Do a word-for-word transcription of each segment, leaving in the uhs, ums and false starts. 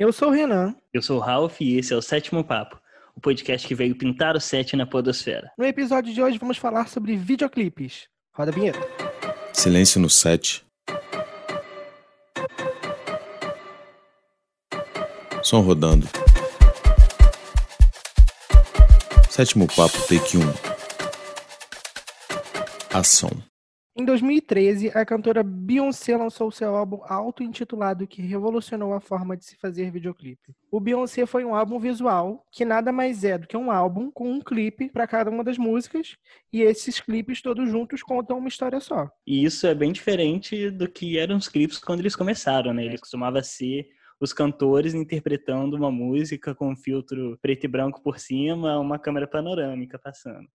Eu sou o Renan. Eu sou o Ralph e esse é o Sétimo Papo, o podcast que veio pintar o set na podosfera. No episódio de hoje vamos falar sobre videoclipes. Roda a vinheta. Silêncio no set. Som rodando. Sétimo Papo, take um. Ação. Em dois mil e treze, a cantora Beyoncé lançou seu álbum auto-intitulado que revolucionou a forma de se fazer videoclipe. O Beyoncé foi um álbum visual, que nada mais é do que um álbum com um clipe para cada uma das músicas, e esses clipes todos juntos contam uma história só. E isso é bem diferente do que eram os clipes quando eles começaram, né? Ele costumava ser os cantores interpretando uma música com um filtro preto e branco por cima, uma câmera panorâmica passando.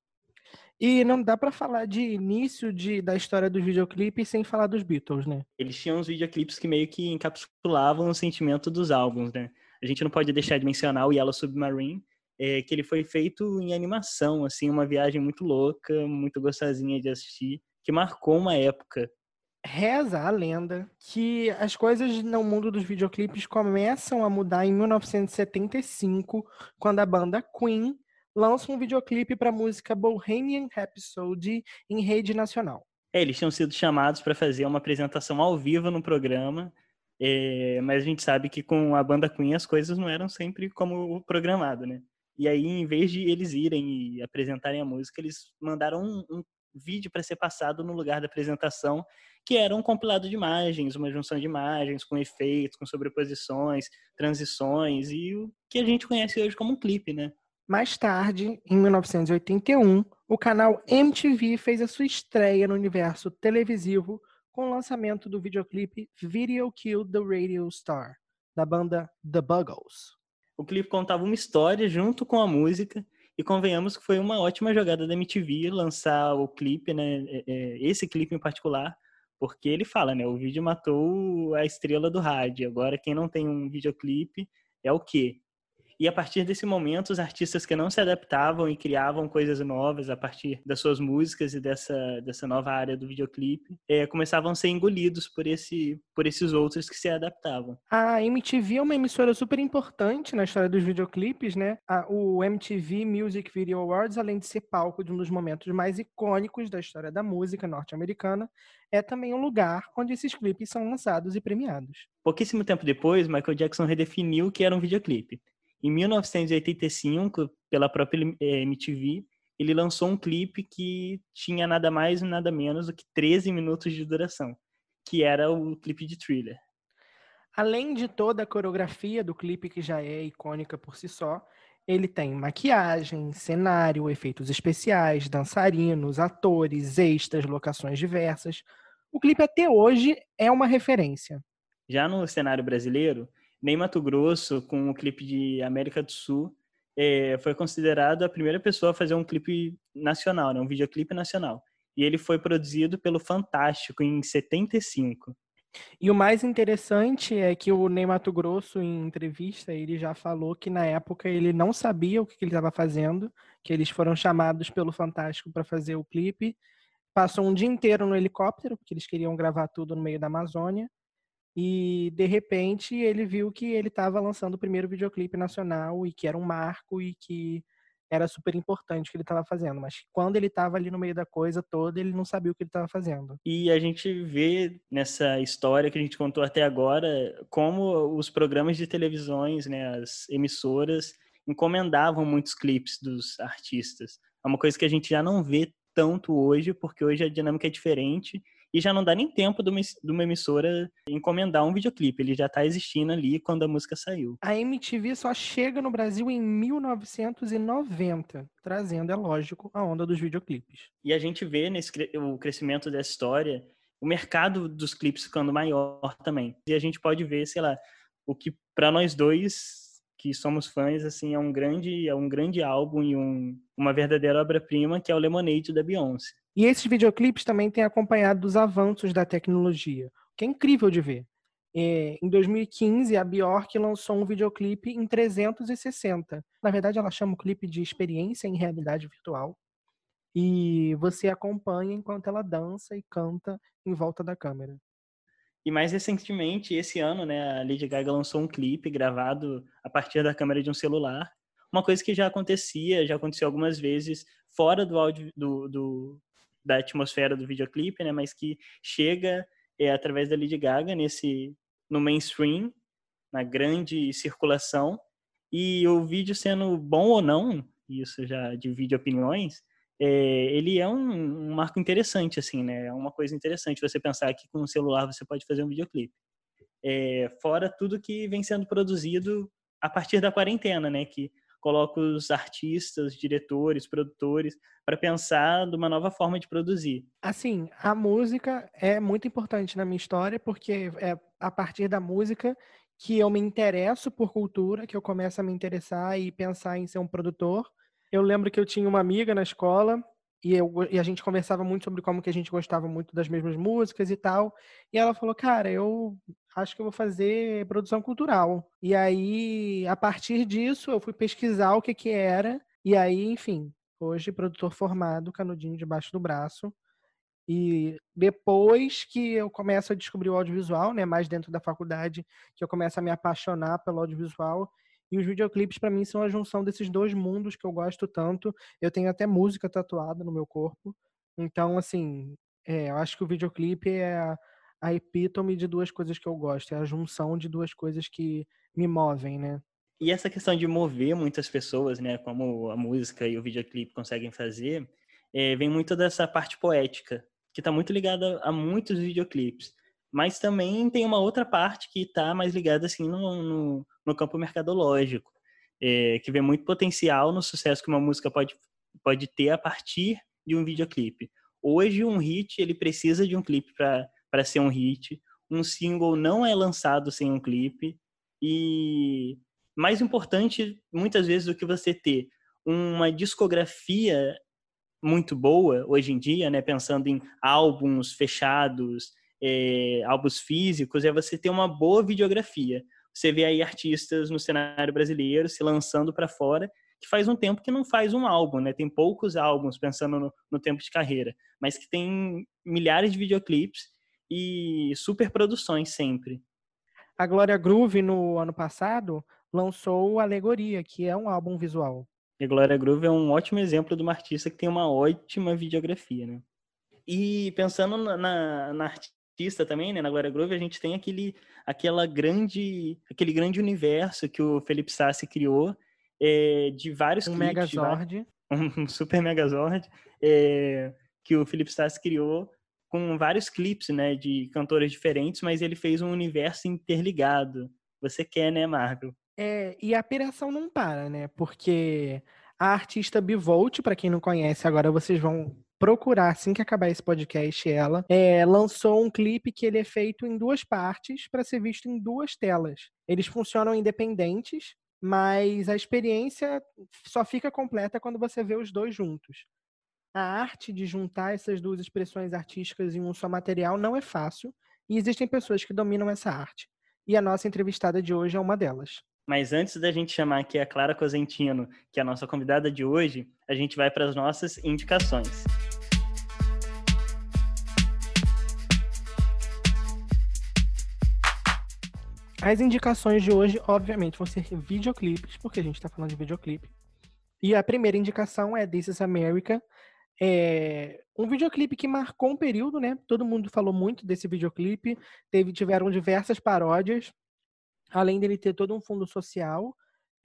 E não dá pra falar de início de, da história dos videoclipes sem falar dos Beatles, né? Eles tinham uns videoclipes que meio que encapsulavam o sentimento dos álbuns, né? A gente não pode deixar de mencionar o Yellow Submarine, é, que ele foi feito em animação, assim, uma viagem muito louca, muito gostosinha de assistir, que marcou uma época. Reza a lenda que as coisas no mundo dos videoclipes começam a mudar em mil novecentos e setenta e cinco, quando a banda Queen lança um videoclipe para a música Bohemian Rhapsody em rede nacional. É, eles tinham sido chamados para fazer uma apresentação ao vivo no programa, é, mas a gente sabe que com a banda Queen as coisas não eram sempre como programado, né? E aí, em vez de eles irem e apresentarem a música, eles mandaram um, um vídeo para ser passado no lugar da apresentação, que era um compilado de imagens, uma junção de imagens com efeitos, com sobreposições, transições e o que a gente conhece hoje como um clipe, né? Mais tarde, em mil novecentos e oitenta e um, o canal M T V fez a sua estreia no universo televisivo com o lançamento do videoclipe Video Killed the Radio Star, da banda The Buggles. O clipe contava uma história junto com a música e convenhamos que foi uma ótima jogada da M T V lançar o clipe, né, esse clipe em particular, porque ele fala, né, o vídeo matou a estrela do rádio, agora quem não tem um videoclipe é o quê? E a partir desse momento, os artistas que não se adaptavam e criavam coisas novas a partir das suas músicas e dessa, dessa nova área do videoclipe, é, começavam a ser engolidos por, esse, por esses outros que se adaptavam. A M T V é uma emissora super importante na história dos videoclipes, né? A, o M T V Music Video Awards, além de ser palco de um dos momentos mais icônicos da história da música norte-americana, é também um lugar onde esses clipes são lançados e premiados. Pouquíssimo tempo depois, Michael Jackson redefiniu o que era um videoclipe. Em mil novecentos e oitenta e cinco, pela própria M T V, ele lançou um clipe que tinha nada mais e nada menos do que treze minutos de duração, que era o clipe de Thriller. Além de toda a coreografia do clipe, que já é icônica por si só, ele tem maquiagem, cenário, efeitos especiais, dançarinos, atores, extras, locações diversas. O clipe até hoje é uma referência. Já no cenário brasileiro, Ney Matogrosso, com o clipe de América do Sul, é, foi considerado a primeira pessoa a fazer um clipe nacional, né? Um videoclipe nacional. E ele foi produzido pelo Fantástico em setenta e cinco. E o mais interessante é que o Ney Matogrosso, em entrevista, ele já falou que na época ele não sabia o que ele estava fazendo, que eles foram chamados pelo Fantástico para fazer o clipe, passou um dia inteiro no helicóptero, porque eles queriam gravar tudo no meio da Amazônia, e, de repente, ele viu que ele estava lançando o primeiro videoclipe nacional e que era um marco e que era super importante o que ele estava fazendo. Mas quando ele estava ali no meio da coisa toda, ele não sabia o que ele estava fazendo. E a gente vê nessa história que a gente contou até agora como os programas de televisões, né, as emissoras, encomendavam muitos clipes dos artistas. É uma coisa que a gente já não vê tanto hoje, porque hoje a dinâmica é diferente. E já não dá nem tempo de uma emissora encomendar um videoclipe. Ele já está existindo ali quando a música saiu. A M T V só chega no Brasil em mil novecentos e noventa, trazendo, é lógico, a onda dos videoclipes. E a gente vê nesse, o crescimento dessa história, o mercado dos clipes ficando maior também. E a gente pode ver, sei lá, o que para nós dois, que somos fãs, assim, é um grande, é um grande álbum e um, uma verdadeira obra-prima, que é o Lemonade da Beyoncé. E esses videoclipes também têm acompanhado os avanços da tecnologia, o que é incrível de ver. É, em dois mil e quinze, a Bjork lançou um videoclipe em trezentos e sessenta. Na verdade, ela chama o clipe de Experiência em Realidade Virtual. E você acompanha enquanto ela dança e canta em volta da câmera. E mais recentemente, esse ano, né, a Lady Gaga lançou um clipe gravado a partir da câmera de um celular. Uma coisa que já acontecia, já aconteceu algumas vezes fora do áudio, do, do, da atmosfera do videoclipe, né, mas que chega é, através da Lady Gaga nesse, no mainstream, na grande circulação. E o vídeo sendo bom ou não, isso já divide opiniões, é, ele é um, um marco interessante, assim, né? É uma coisa interessante você pensar que com o celular você pode fazer um videoclipe. É, fora tudo que vem sendo produzido a partir da quarentena, né? Que coloca os artistas, diretores, produtores para pensar de uma nova forma de produzir. Assim, a música é muito importante na minha história, porque é a partir da música que eu me interesso por cultura, que eu começo a me interessar e pensar em ser um produtor. Eu lembro que eu tinha uma amiga na escola e, eu, e a gente conversava muito sobre como que a gente gostava muito das mesmas músicas e tal. E ela falou, cara, eu acho que eu vou fazer produção cultural. E aí, a partir disso, eu fui pesquisar o que que era. E aí, enfim, hoje produtor formado, canudinho debaixo do braço. E depois que eu começo a descobrir o audiovisual, né, mais dentro da faculdade, que eu começo a me apaixonar pelo audiovisual, e os videoclipes para mim são a junção desses dois mundos que eu gosto tanto. Eu tenho até música tatuada no meu corpo, então assim, é, eu acho que o videoclipe é a, a epítome de duas coisas que eu gosto, é a junção de duas coisas que me movem, né? E essa questão de mover muitas pessoas, né, como a música e o videoclipe conseguem fazer, é, vem muito dessa parte poética, que está muito ligada a muitos videoclipes. Mas também tem uma outra parte que está mais ligada assim, no, no, no campo mercadológico, é, que vê muito potencial no sucesso que uma música pode, pode ter a partir de um videoclipe. Hoje, um hit ele precisa de um clipe para ser um hit. Um single não é lançado sem um clipe. E mais importante, muitas vezes, do que você ter uma discografia muito boa hoje em dia, né? Pensando em álbuns fechados, é, álbuns físicos, é você ter uma boa videografia. Você vê aí artistas no cenário brasileiro se lançando para fora, que faz um tempo que não faz um álbum, né? Tem poucos álbuns, pensando no, no tempo de carreira, mas que tem milhares de videoclipes e superproduções sempre. A Gloria Groove, no ano passado, lançou Alegoria, que é um álbum visual. E a Gloria Groove é um ótimo exemplo de uma artista que tem uma ótima videografia, né? E pensando na, na, na artista também, né? Na Gloria Groove, a gente tem aquele, aquela grande, aquele grande universo que o Felipe Sassi criou, é, de vários um clipes. Megazord. Um super megazord. É, que o Felipe Sassi criou com vários clipes, né? De cantores diferentes, mas ele fez um universo interligado. Você quer, né, Marvel? É, e a piração não para, né? Porque a artista Bivolt, para quem não conhece, agora vocês vão procurar assim que acabar esse podcast, ela é, lançou um clipe que ele é feito em duas partes para ser visto em duas telas. Eles funcionam independentes, mas a experiência só fica completa quando você vê os dois juntos. A arte de juntar essas duas expressões artísticas em um só material não é fácil, e existem pessoas que dominam essa arte. E a nossa entrevistada de hoje é uma delas. Mas antes da gente chamar aqui a Clara Cosentino, que é a nossa convidada de hoje, a gente vai para as nossas indicações. As indicações de hoje, obviamente, vão ser videoclipes, porque a gente está falando de videoclipe. E a primeira indicação é This is America. É um videoclipe que marcou um período, né? Todo mundo falou muito desse videoclipe. Teve, tiveram diversas paródias. Além dele ter todo um fundo social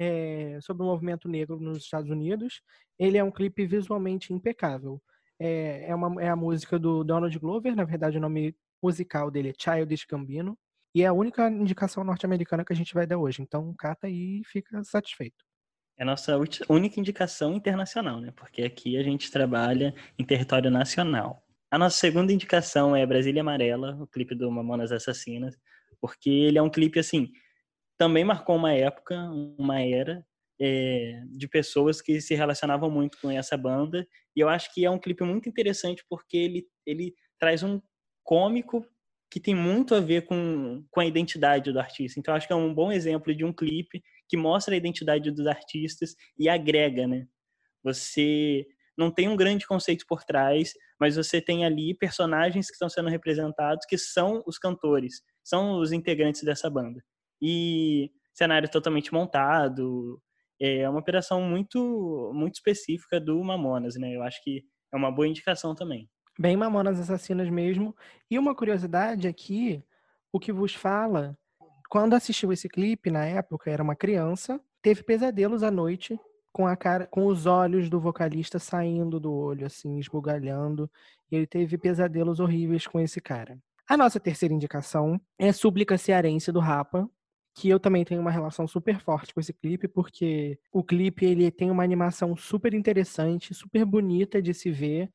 é, sobre o movimento negro nos Estados Unidos, ele é um clipe visualmente impecável. É, é, uma, é a música do Donald Glover, na verdade o nome musical dele é Childish Gambino, e é a única indicação norte-americana que a gente vai dar hoje, então cata aí e fica satisfeito. É a nossa única indicação internacional, né? Porque aqui a gente trabalha em território nacional. A nossa segunda indicação é Brasília Amarela, o clipe do Mamonas Assassinas, porque ele é um clipe assim... também marcou uma época, uma era, é, de pessoas que se relacionavam muito com essa banda. E eu acho que é um clipe muito interessante porque ele, ele traz um cômico que tem muito a ver com, com a identidade do artista. Então, eu acho que é um bom exemplo de um clipe que mostra a identidade dos artistas e agrega, né? Você não tem um grande conceito por trás, mas você tem ali personagens que estão sendo representados, que são os cantores, são os integrantes dessa banda. E cenário totalmente montado, é uma operação muito, muito específica do Mamonas, né? Eu acho que é uma boa indicação também. Bem Mamonas Assassinas mesmo. E uma curiosidade aqui, o que vos fala, quando assistiu esse clipe, na época, era uma criança, teve pesadelos à noite com, a cara, com os olhos do vocalista saindo do olho, assim, esbugalhando. E ele teve pesadelos horríveis com esse cara. A nossa terceira indicação é Súplica Cearense, do Rapa, que eu também tenho uma relação super forte com esse clipe, porque o clipe ele tem uma animação super interessante, super bonita de se ver,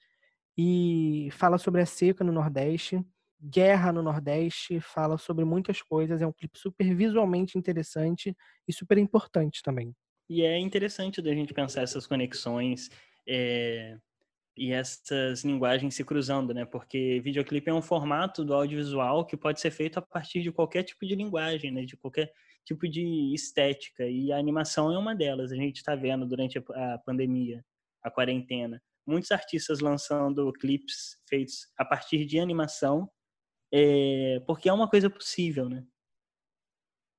e fala sobre a seca no Nordeste, guerra no Nordeste, fala sobre muitas coisas, é um clipe super visualmente interessante e super importante também. E é interessante da gente pensar essas conexões é, e essas linguagens se cruzando, né? Porque videoclipe é um formato do audiovisual que pode ser feito a partir de qualquer tipo de linguagem, né? De qualquer tipo de estética, e a animação é uma delas. A gente está vendo durante a pandemia, a quarentena, muitos artistas lançando clipes feitos a partir de animação, é, porque é uma coisa possível, né?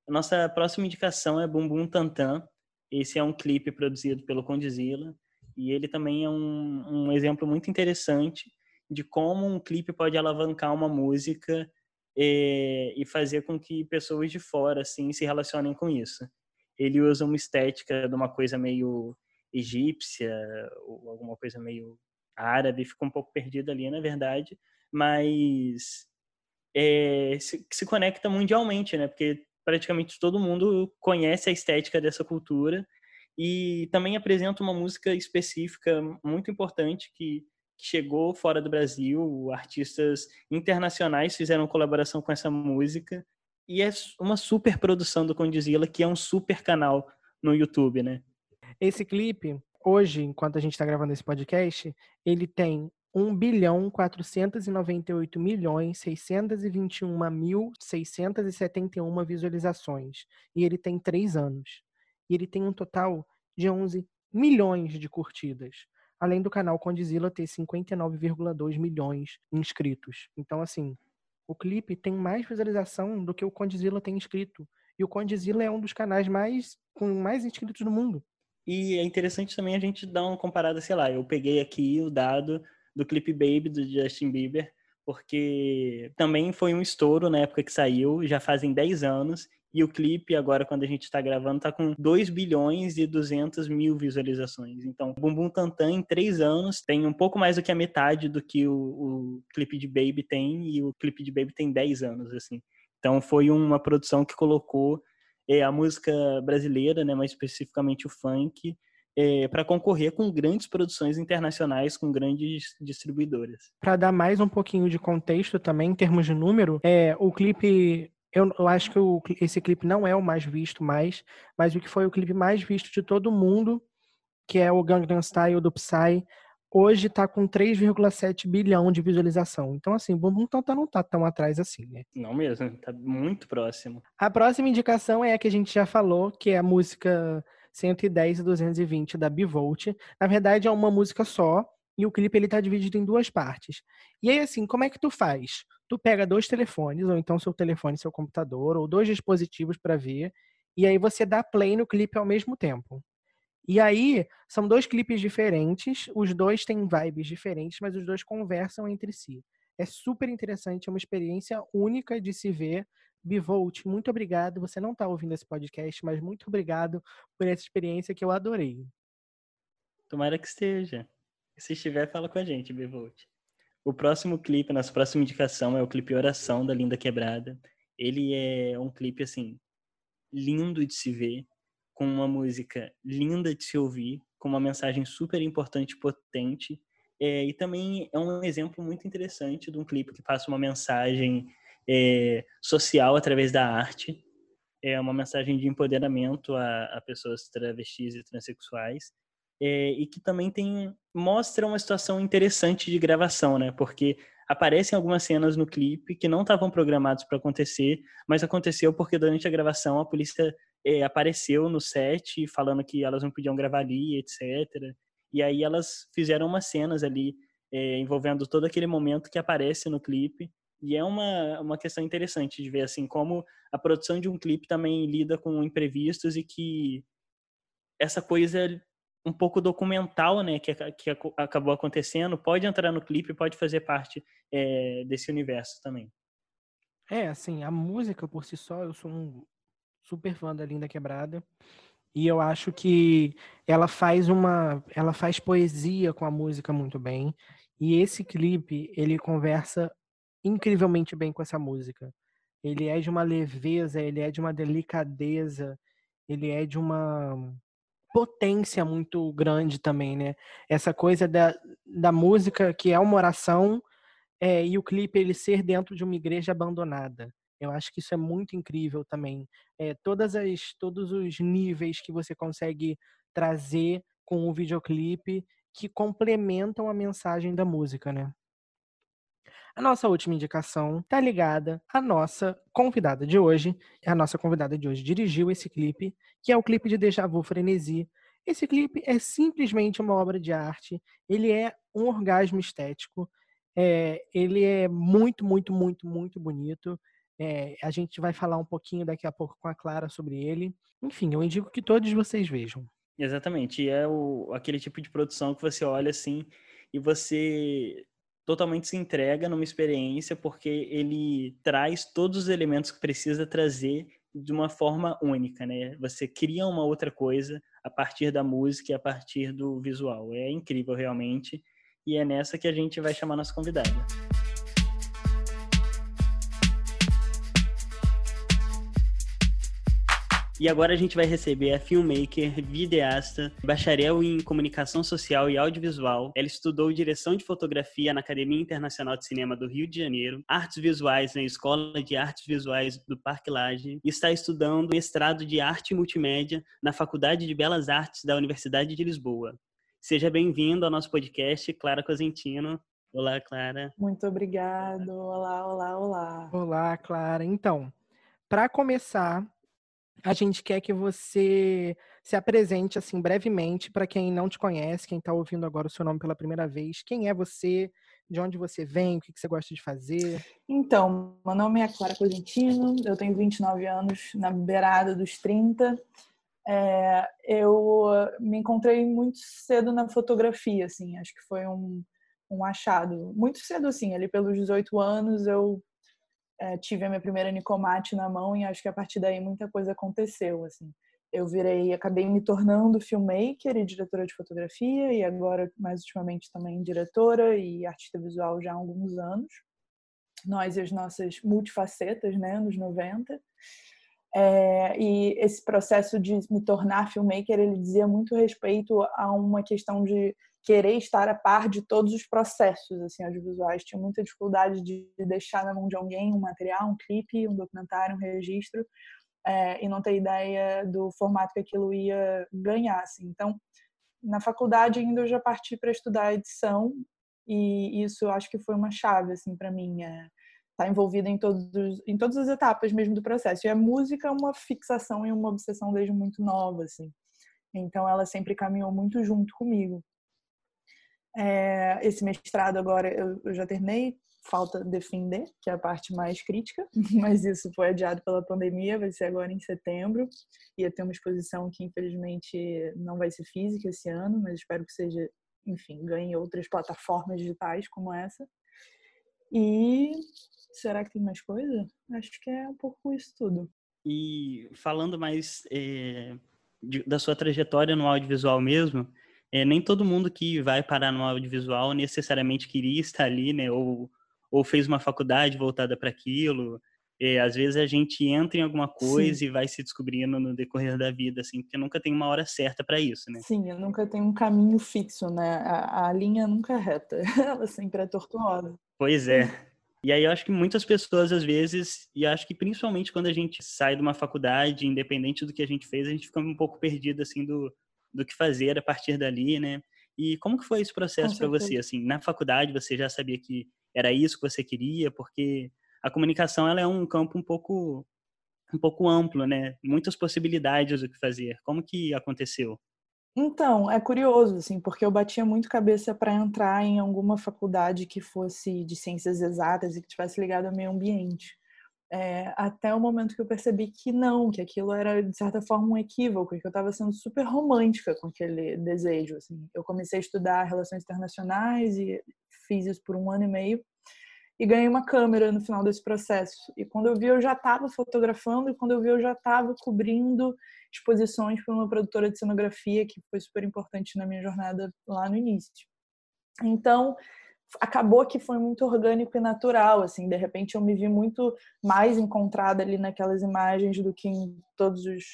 A nossa próxima indicação é Bumbum Tantã. Esse é um clipe produzido pelo Kondzilla, e ele também é um, um exemplo muito interessante de como um clipe pode alavancar uma música é, e fazer com que pessoas de fora assim, se relacionem com isso. Ele usa uma estética de uma coisa meio egípcia, ou alguma coisa meio árabe, ficou um pouco perdido ali, na verdade, mas é, se, se conecta mundialmente, né? Porque praticamente todo mundo conhece a estética dessa cultura, e também apresenta uma música específica muito importante que, que chegou fora do Brasil, artistas internacionais fizeram colaboração com essa música, e é uma super produção do Kondzilla, que é um super canal no YouTube, né? Esse clipe, hoje, enquanto a gente está gravando esse podcast, ele tem um bilhão, quatrocentos e noventa e oito milhões, seiscentos e vinte e um mil, seiscentos e setenta e um visualizações. E ele tem três anos. E ele tem um total de onze milhões de curtidas. Além do canal Kondzilla ter cinquenta e nove vírgula dois milhões inscritos. Então, assim, o clipe tem mais visualização do que o Kondzilla tem inscrito. E o Kondzilla é um dos canais mais, com mais inscritos no mundo. E é interessante também a gente dar uma comparada, sei lá, eu peguei aqui o dado do clipe Baby, do Justin Bieber, porque também foi um estouro na época que saiu, já fazem dez anos, e o clipe, agora quando a gente está gravando, está com dois bilhões e duzentos mil visualizações. Então, Bumbum Tantã, em três anos, tem um pouco mais do que a metade do que o, o clipe de Baby tem, e o clipe de Baby tem dez anos, assim. Então, foi uma produção que colocou É a música brasileira, né, mais especificamente o funk, é, para concorrer com grandes produções internacionais, com grandes distribuidoras. Para dar mais um pouquinho de contexto também, em termos de número, é, o clipe, eu, eu acho que o, esse clipe não é o mais visto mais, mas o que foi o clipe mais visto de todo mundo, que é o Gangnam Style do Psy, hoje está com três vírgula sete bilhão de visualização. Então, assim, o Bumbum Tantã não está tão atrás assim, né? Não mesmo, está muito próximo. A próxima indicação é a que a gente já falou, que é a música cento e dez e duzentos e vinte da Bivolt. Na verdade, é uma música só, e o clipe ele está dividido em duas partes. E aí, assim, como é que tu faz? Tu pega dois telefones, ou então seu telefone, seu computador, ou dois dispositivos para ver, e aí você dá play no clipe ao mesmo tempo. E aí, são dois clipes diferentes, os dois têm vibes diferentes, mas os dois conversam entre si. É super interessante, é uma experiência única de se ver. Bivolt, muito obrigado. Você não está ouvindo esse podcast, mas muito obrigado por essa experiência que eu adorei. Tomara que esteja. Se estiver, fala com a gente, Bivolt. O próximo clipe, a nossa próxima indicação é o clipe Oração, da Linn da Quebrada. Ele é um clipe, assim, lindo de se ver, com uma música linda de se ouvir, com uma mensagem super importante e potente. É, e também é um exemplo muito interessante de um clipe que passa uma mensagem é, social através da arte. É uma mensagem de empoderamento a, a pessoas travestis e transexuais. É, e que também tem, mostra uma situação interessante de gravação, né? Porque aparecem algumas cenas no clipe que não estavam programadas para acontecer, mas aconteceu porque durante a gravação a polícia É, apareceu no set falando que elas não podiam gravar ali, etcétera. E aí elas fizeram umas cenas ali é, envolvendo todo aquele momento que aparece no clipe. E é uma, uma questão interessante de ver assim, como a produção de um clipe também lida com imprevistos e que essa coisa um pouco documental, né, que, que acabou acontecendo, pode entrar no clipe, pode fazer parte é, desse universo também. É, assim, a música por si só, eu sou um super fã da Linn da Quebrada e eu acho que ela faz uma, ela faz poesia com a música muito bem e esse clipe, ele conversa incrivelmente bem com essa música. Ele é de uma leveza, ele é de uma delicadeza, ele é de uma potência muito grande também, né? Essa coisa da, da música que é uma oração é, e o clipe ele ser dentro de uma igreja abandonada. Eu acho que isso é muito incrível também. É, todas as, todos os níveis que você consegue trazer com o videoclipe que complementam a mensagem da música, né? A nossa última indicação está ligada à nossa convidada de hoje. A nossa convidada de hoje dirigiu esse clipe, que é o clipe de Déjà Vu Frenesi. Esse clipe é simplesmente uma obra de arte. Ele é um orgasmo estético. É, ele é muito, muito, muito, muito bonito. É, a gente vai falar um pouquinho daqui a pouco com a Clara sobre ele. Enfim, eu indico que todos vocês vejam. Exatamente. E é o, aquele tipo de produção que você olha assim e você totalmente se entrega numa experiência porque ele traz todos os elementos que precisa trazer de uma forma única, né? Você cria uma outra coisa a partir da música e a partir do visual. É incrível, realmente. E é nessa que a gente vai chamar nossa convidada. E agora a gente vai receber a filmmaker, videasta, bacharel em comunicação social e audiovisual. Ela estudou direção de fotografia na Academia Internacional de Cinema do Rio de Janeiro, artes visuais na Escola de Artes Visuais do Parque Lage e está estudando mestrado de arte e multimédia na Faculdade de Belas Artes da Universidade de Lisboa. Seja bem-vindo ao nosso podcast, Clara Cosentino. Olá, Clara. Muito obrigado. Olá, olá, olá. Olá, Clara. Então, para começar, a gente quer que você se apresente assim brevemente para quem não te conhece, quem está ouvindo agora o seu nome pela primeira vez. Quem é você? De onde você vem? O que você gosta de fazer? Então, meu nome é Clara Cosentino, eu tenho vinte e nove anos, na beirada dos trinta. É, eu me encontrei muito cedo na fotografia, assim, acho que foi um, um achado. Muito cedo, assim, ali pelos dezoito anos eu... É, tive a minha primeira Nicomate na mão e acho que a partir daí muita coisa aconteceu, assim. Eu virei, acabei me tornando filmmaker e diretora de fotografia e agora, mais ultimamente, também diretora e artista visual já há alguns anos. Nós e as nossas multifacetas, né, nos noventa. É, e esse processo de me tornar filmmaker, ele dizia muito respeito a uma questão de querer estar a par de todos os processos, assim, audiovisuais. Tinha muita dificuldade de deixar na mão de alguém um material, um clipe, um documentário, um registro, é, e não ter ideia do formato que aquilo ia ganhar, assim. Então, na faculdade ainda eu já parti para estudar edição, e isso acho que foi uma chave, assim, para mim, é, tá envolvida em, todos, em todas as etapas mesmo do processo. E a música é uma fixação e uma obsessão desde muito nova, assim. Então, ela sempre caminhou muito junto comigo. É, esse mestrado agora eu, eu já terminei, falta defender, que é a parte mais crítica, mas isso foi adiado pela pandemia, vai ser agora em setembro. Ia ter uma exposição que infelizmente não vai ser física esse ano, mas espero que seja, enfim, ganhe outras plataformas digitais como essa. E será que tem mais coisa? Acho que é um pouco isso tudo. E falando mais é, de, da sua trajetória no audiovisual mesmo, É, nem todo mundo que vai parar no audiovisual necessariamente queria estar ali, né? Ou, ou fez uma faculdade voltada para aquilo. É, às vezes a gente entra em alguma coisa Sim. e vai se descobrindo no decorrer da vida, assim, porque nunca tem uma hora certa para isso, né? Sim, nunca tem um caminho fixo, né? A, a linha nunca é reta, ela sempre é tortuosa. Pois é. E aí eu acho que muitas pessoas, às vezes, e acho que principalmente quando a gente sai de uma faculdade, independente do que a gente fez, a gente fica um pouco perdido, assim, do... do que fazer a partir dali, né? E como que foi esse processo para você? Assim, na faculdade você já sabia que era isso que você queria? Porque a comunicação ela é um campo um pouco, um pouco amplo, né? Muitas possibilidades do que fazer. Como que aconteceu? Então, é curioso, assim, porque eu batia muito cabeça para entrar em alguma faculdade que fosse de ciências exatas e que tivesse ligado ao meio ambiente. É, até o momento que eu percebi que não, que aquilo era, de certa forma, um equívoco, e que eu estava sendo super romântica com aquele desejo, assim. Eu comecei a estudar relações internacionais e fiz isso por um ano e meio, e ganhei uma câmera no final desse processo. E quando eu vi, eu já estava fotografando, e quando eu vi, eu já estava cobrindo exposições para uma produtora de cenografia, que foi super importante na minha jornada lá no início. Então, acabou que foi muito orgânico e natural, assim. De repente, eu me vi muito mais encontrada ali naquelas imagens do que em todos os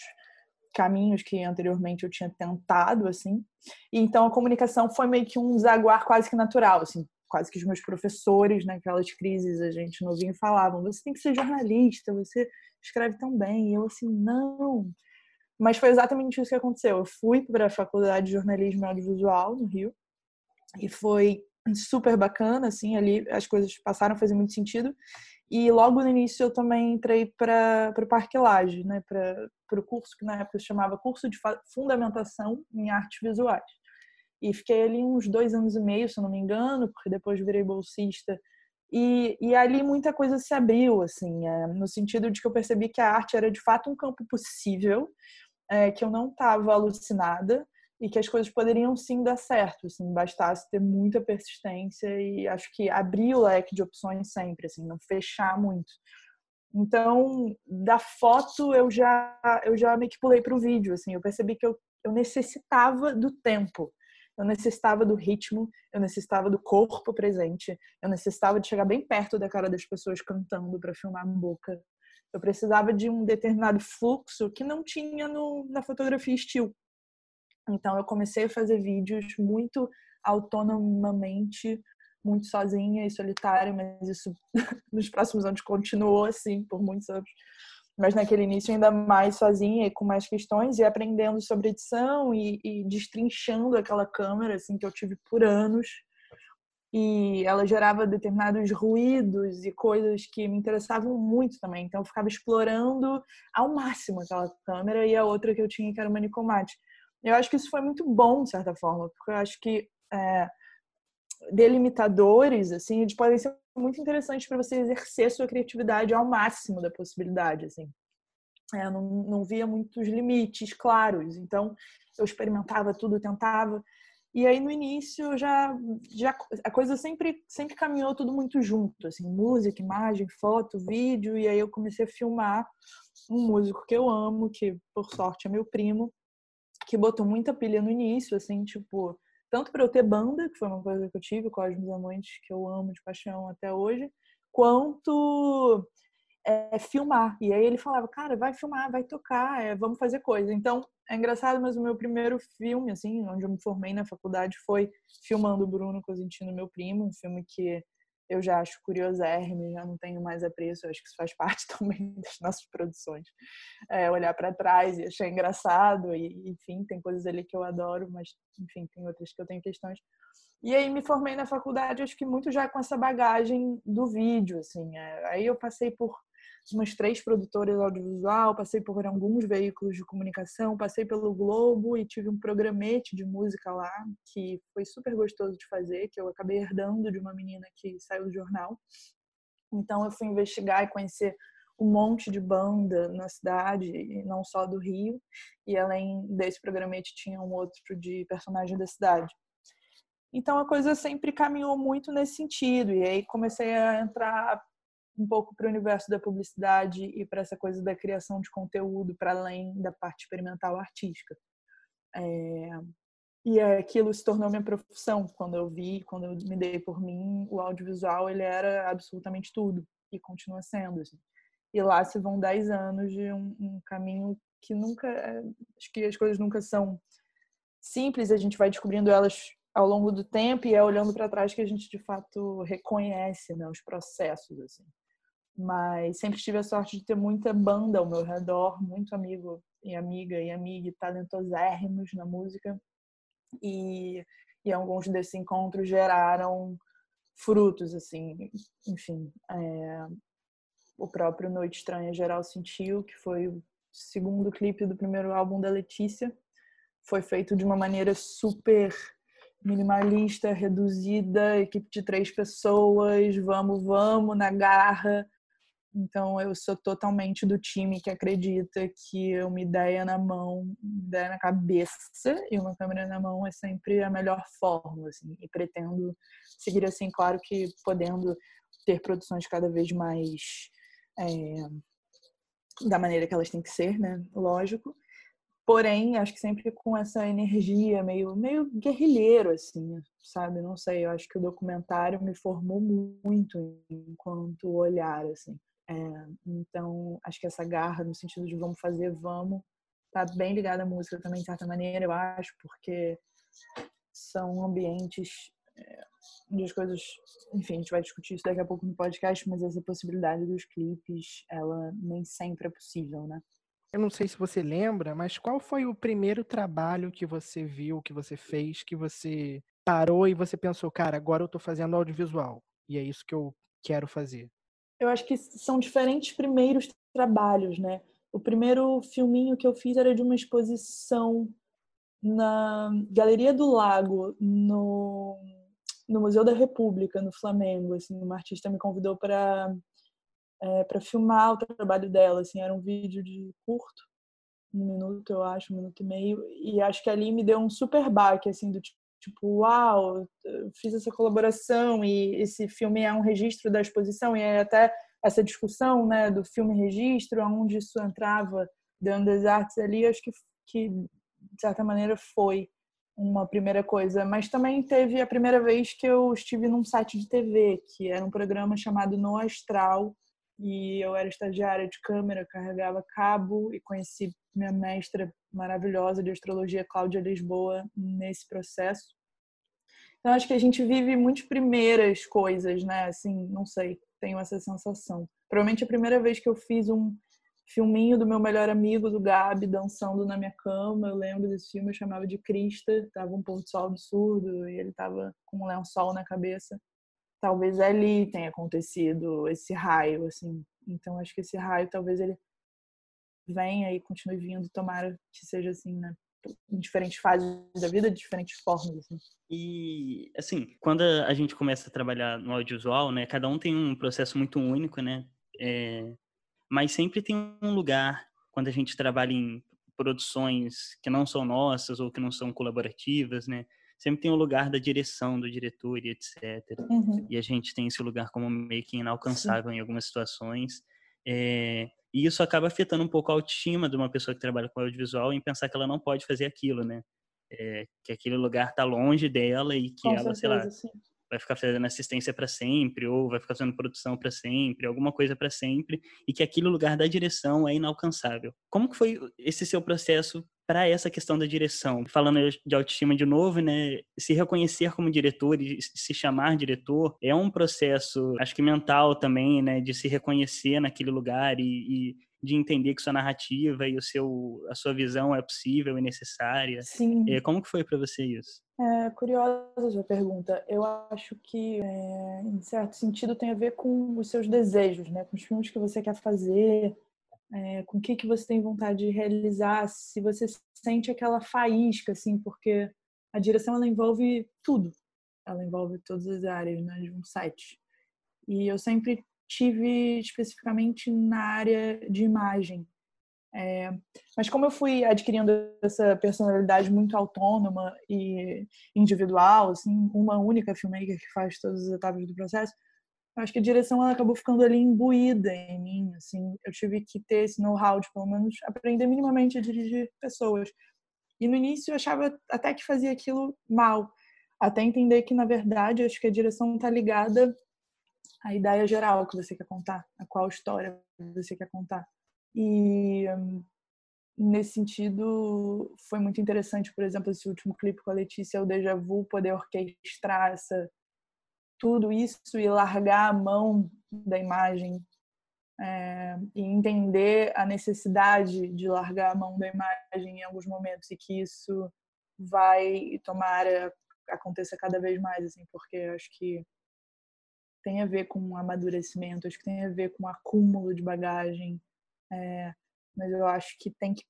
caminhos que anteriormente eu tinha tentado, assim. E então, a comunicação foi meio que um desaguar quase que natural, assim. Quase que os meus professores, naquelas crises, a gente novinho, falavam: você tem que ser jornalista, você escreve tão bem. E eu assim, não. Mas foi exatamente isso que aconteceu. Eu fui para a Faculdade de Jornalismo e Audiovisual, no Rio, e foi super bacana, assim, ali as coisas passaram a fazer muito sentido. E logo no início eu também entrei para o Parque Lage, né, para o curso que na época se chamava Curso de Fundamentação em Artes Visuais. E fiquei ali uns dois anos e meio, se não me engano, porque depois virei bolsista. E, e ali muita coisa se abriu, assim, é, no sentido de que eu percebi que a arte era de fato um campo possível, é, que eu não estava alucinada e que as coisas poderiam sim dar certo, assim, bastasse ter muita persistência e acho que abrir o leque de opções sempre, assim, não fechar muito. Então, da foto eu já, eu já meio que pulei para o vídeo, assim, eu percebi que eu, eu necessitava do tempo. Eu necessitava do ritmo, eu necessitava do corpo presente, eu necessitava de chegar bem perto da cara das pessoas cantando para filmar a boca. Eu precisava de um determinado fluxo que não tinha no, na fotografia still. Então eu comecei a fazer vídeos muito autonomamente, muito sozinha e solitária, mas isso nos próximos anos continuou assim por muitos anos. Mas naquele início ainda mais sozinha e com mais questões e aprendendo sobre edição e, e destrinchando aquela câmera, assim, que eu tive por anos. E ela gerava determinados ruídos e coisas que me interessavam muito também. Então eu ficava explorando ao máximo aquela câmera e a outra que eu tinha, que era uma Nicomate. Eu acho que isso foi muito bom, de certa forma, porque eu acho que é, delimitadores, assim, eles podem ser muito interessante para você exercer sua criatividade ao máximo da possibilidade, assim. É, não, não via muitos limites claros, então eu experimentava tudo, tentava. E aí no início já, já a coisa sempre, sempre caminhou tudo muito junto, assim, música, imagem, foto, vídeo. E aí eu comecei a filmar um músico que eu amo, que por sorte é meu primo, que botou muita pilha no início, assim, tipo... Tanto para eu ter banda, que foi uma coisa que eu tive com os meus amantes, que eu amo de paixão até hoje, quanto é, filmar. E aí ele falava, cara, vai filmar, vai tocar, é, vamos fazer coisa. Então, é engraçado, mas o meu primeiro filme, assim, onde eu me formei na faculdade, foi filmando o Bruno Cosentino, meu primo, um filme que eu já acho curiosérrimo, já não tenho mais apreço, acho que isso faz parte também das nossas produções. É, olhar para trás e achar engraçado, e, enfim, tem coisas ali que eu adoro, mas, enfim, tem outras que eu tenho questões. E aí me formei na faculdade, acho que muito já com essa bagagem do vídeo, assim. É, aí eu passei por umas três produtoras audiovisual, passei por alguns veículos de comunicação, passei pelo Globo e tive um programete de música lá, que foi super gostoso de fazer, que eu acabei herdando de uma menina que saiu do jornal. Então eu fui investigar e conhecer um monte de banda na cidade, não só do Rio, e além desse programete tinha um outro de personagem da cidade. Então a coisa sempre caminhou muito nesse sentido, e aí comecei a entrar um pouco para o universo da publicidade e para essa coisa da criação de conteúdo, para além da parte experimental artística. É... E aquilo se tornou minha profissão. Quando eu vi, quando eu me dei por mim, o audiovisual, ele era absolutamente tudo, e continua sendo, assim. E lá se vão dez anos de um, um caminho que nunca... Acho que as coisas nunca são simples, a gente vai descobrindo elas ao longo do tempo e é olhando para trás que a gente, de fato, reconhece, né, os processos, assim. Mas sempre tive a sorte de ter muita banda ao meu redor, muito amigo e amiga e amiga talentosérrimos na música. E, e alguns desses encontros geraram frutos, assim. Enfim, é, o próprio Noite Estranha Geral Sentiu, que foi o segundo clipe do primeiro álbum da Letícia, foi feito de uma maneira super minimalista, reduzida, equipe de três pessoas, vamos, vamos, na garra. Então eu sou totalmente do time que acredita que uma ideia na mão, uma ideia na cabeça e uma câmera na mão é sempre a melhor forma, assim, e pretendo seguir assim, claro que podendo ter produções cada vez mais é, da maneira que elas têm que ser, né, lógico, porém acho que sempre com essa energia meio, meio guerrilheiro, assim, sabe, não sei, eu acho que o documentário me formou muito enquanto olhar, assim. É, então, acho que essa garra no sentido de vamos fazer, vamos, tá bem ligada à música também, de certa maneira, eu acho, porque são ambientes é, onde as coisas... Enfim, a gente vai discutir isso daqui a pouco no podcast, mas essa possibilidade dos clipes, ela nem sempre é possível, né? Eu não sei se você lembra, mas qual foi o primeiro trabalho que você viu, que você fez, que você parou e você pensou, cara, agora eu tô fazendo audiovisual, e é isso que eu quero fazer? Eu acho que são diferentes primeiros trabalhos, né? O primeiro filminho que eu fiz era de uma exposição na Galeria do Lago, no, no Museu da República, no Flamengo. Assim, uma artista me convidou para é, para filmar o trabalho dela. Assim, era um vídeo de curto, um minuto, eu acho, um minuto e meio. E acho que ali me deu um super baque, assim, do tipo, Tipo, uau, fiz essa colaboração e esse filme é um registro da exposição. E até essa discussão, né, do filme-registro, aonde isso entrava dentro das artes ali, acho que, que, de certa maneira, foi uma primeira coisa. Mas também teve a primeira vez que eu estive num site de T V, que era um programa chamado No Astral. E eu era estagiária de câmera, carregava cabo e conheci minha mestra maravilhosa de astrologia, Cláudia Lisboa, nesse processo. Então, acho que a gente vive muitas primeiras coisas, né? Assim, não sei, tenho essa sensação. Provavelmente a primeira vez que eu fiz um filminho do meu melhor amigo, do Gabi, dançando na minha cama. Eu lembro desse filme, eu chamava de Crista. Tava um pôr do sol absurdo e ele tava com um lençol na cabeça. Talvez ali tenha acontecido esse raio, assim. Então, acho que esse raio, talvez ele venha e continue vindo, tomara que seja assim, né? Em diferentes fases da vida, de diferentes formas, assim. E, assim, quando a gente começa a trabalhar no audiovisual, né? Cada um tem um processo muito único, né? É... Mas sempre tem um lugar, quando a gente trabalha em produções que não são nossas ou que não são colaborativas, né? Sempre tem o lugar da direção, do diretor e etcétera. Uhum. E a gente tem esse lugar como meio que inalcançável. Sim. Em algumas situações. É, e isso acaba afetando um pouco a autoestima de uma pessoa que trabalha com audiovisual em pensar que ela não pode fazer aquilo, né? É, que aquele lugar está longe dela e que com ela, certeza, sei lá, sim, vai ficar fazendo assistência para sempre ou vai ficar fazendo produção para sempre, alguma coisa para sempre, e que aquele lugar da direção é inalcançável. Como que foi esse seu processo para essa questão da direção? Falando de autoestima de novo, né? Se reconhecer como diretor e se chamar diretor é um processo, acho que mental também, né? De se reconhecer naquele lugar e, e de entender que sua narrativa e o seu, a sua visão é possível e necessária. Sim. Como que foi para você isso? É curiosa a sua pergunta. Eu acho que, é, em certo sentido, tem a ver com os seus desejos, né? Com os filmes que você quer fazer. É, com o que, que você tem vontade de realizar, se você sente aquela faísca, assim, porque a direção, ela envolve tudo. Ela envolve todas as áreas, né, de um site. E eu sempre tive, especificamente, na área de imagem. É, mas como eu fui adquirindo essa personalidade muito autônoma e individual, assim, uma única filmmaker que faz todas as etapas do processo, eu acho que a direção, ela acabou ficando ali imbuída em mim, assim. Eu tive que ter esse know-how de, pelo menos, aprender minimamente a dirigir pessoas. E no início eu achava até que fazia aquilo mal. Até entender que, na verdade, acho que a direção está ligada à ideia geral que você quer contar, a qual história você quer contar. E, nesse sentido, foi muito interessante, por exemplo, esse último clipe com a Letícia, o Déjà Vu, poder orquestrar essa... tudo isso e largar a mão da imagem é, e entender a necessidade de largar a mão da imagem em alguns momentos e que isso vai tomar, aconteça cada vez mais, assim, porque eu acho que tem a ver com amadurecimento, acho que tem a ver com acúmulo de bagagem, é, mas eu acho que tem que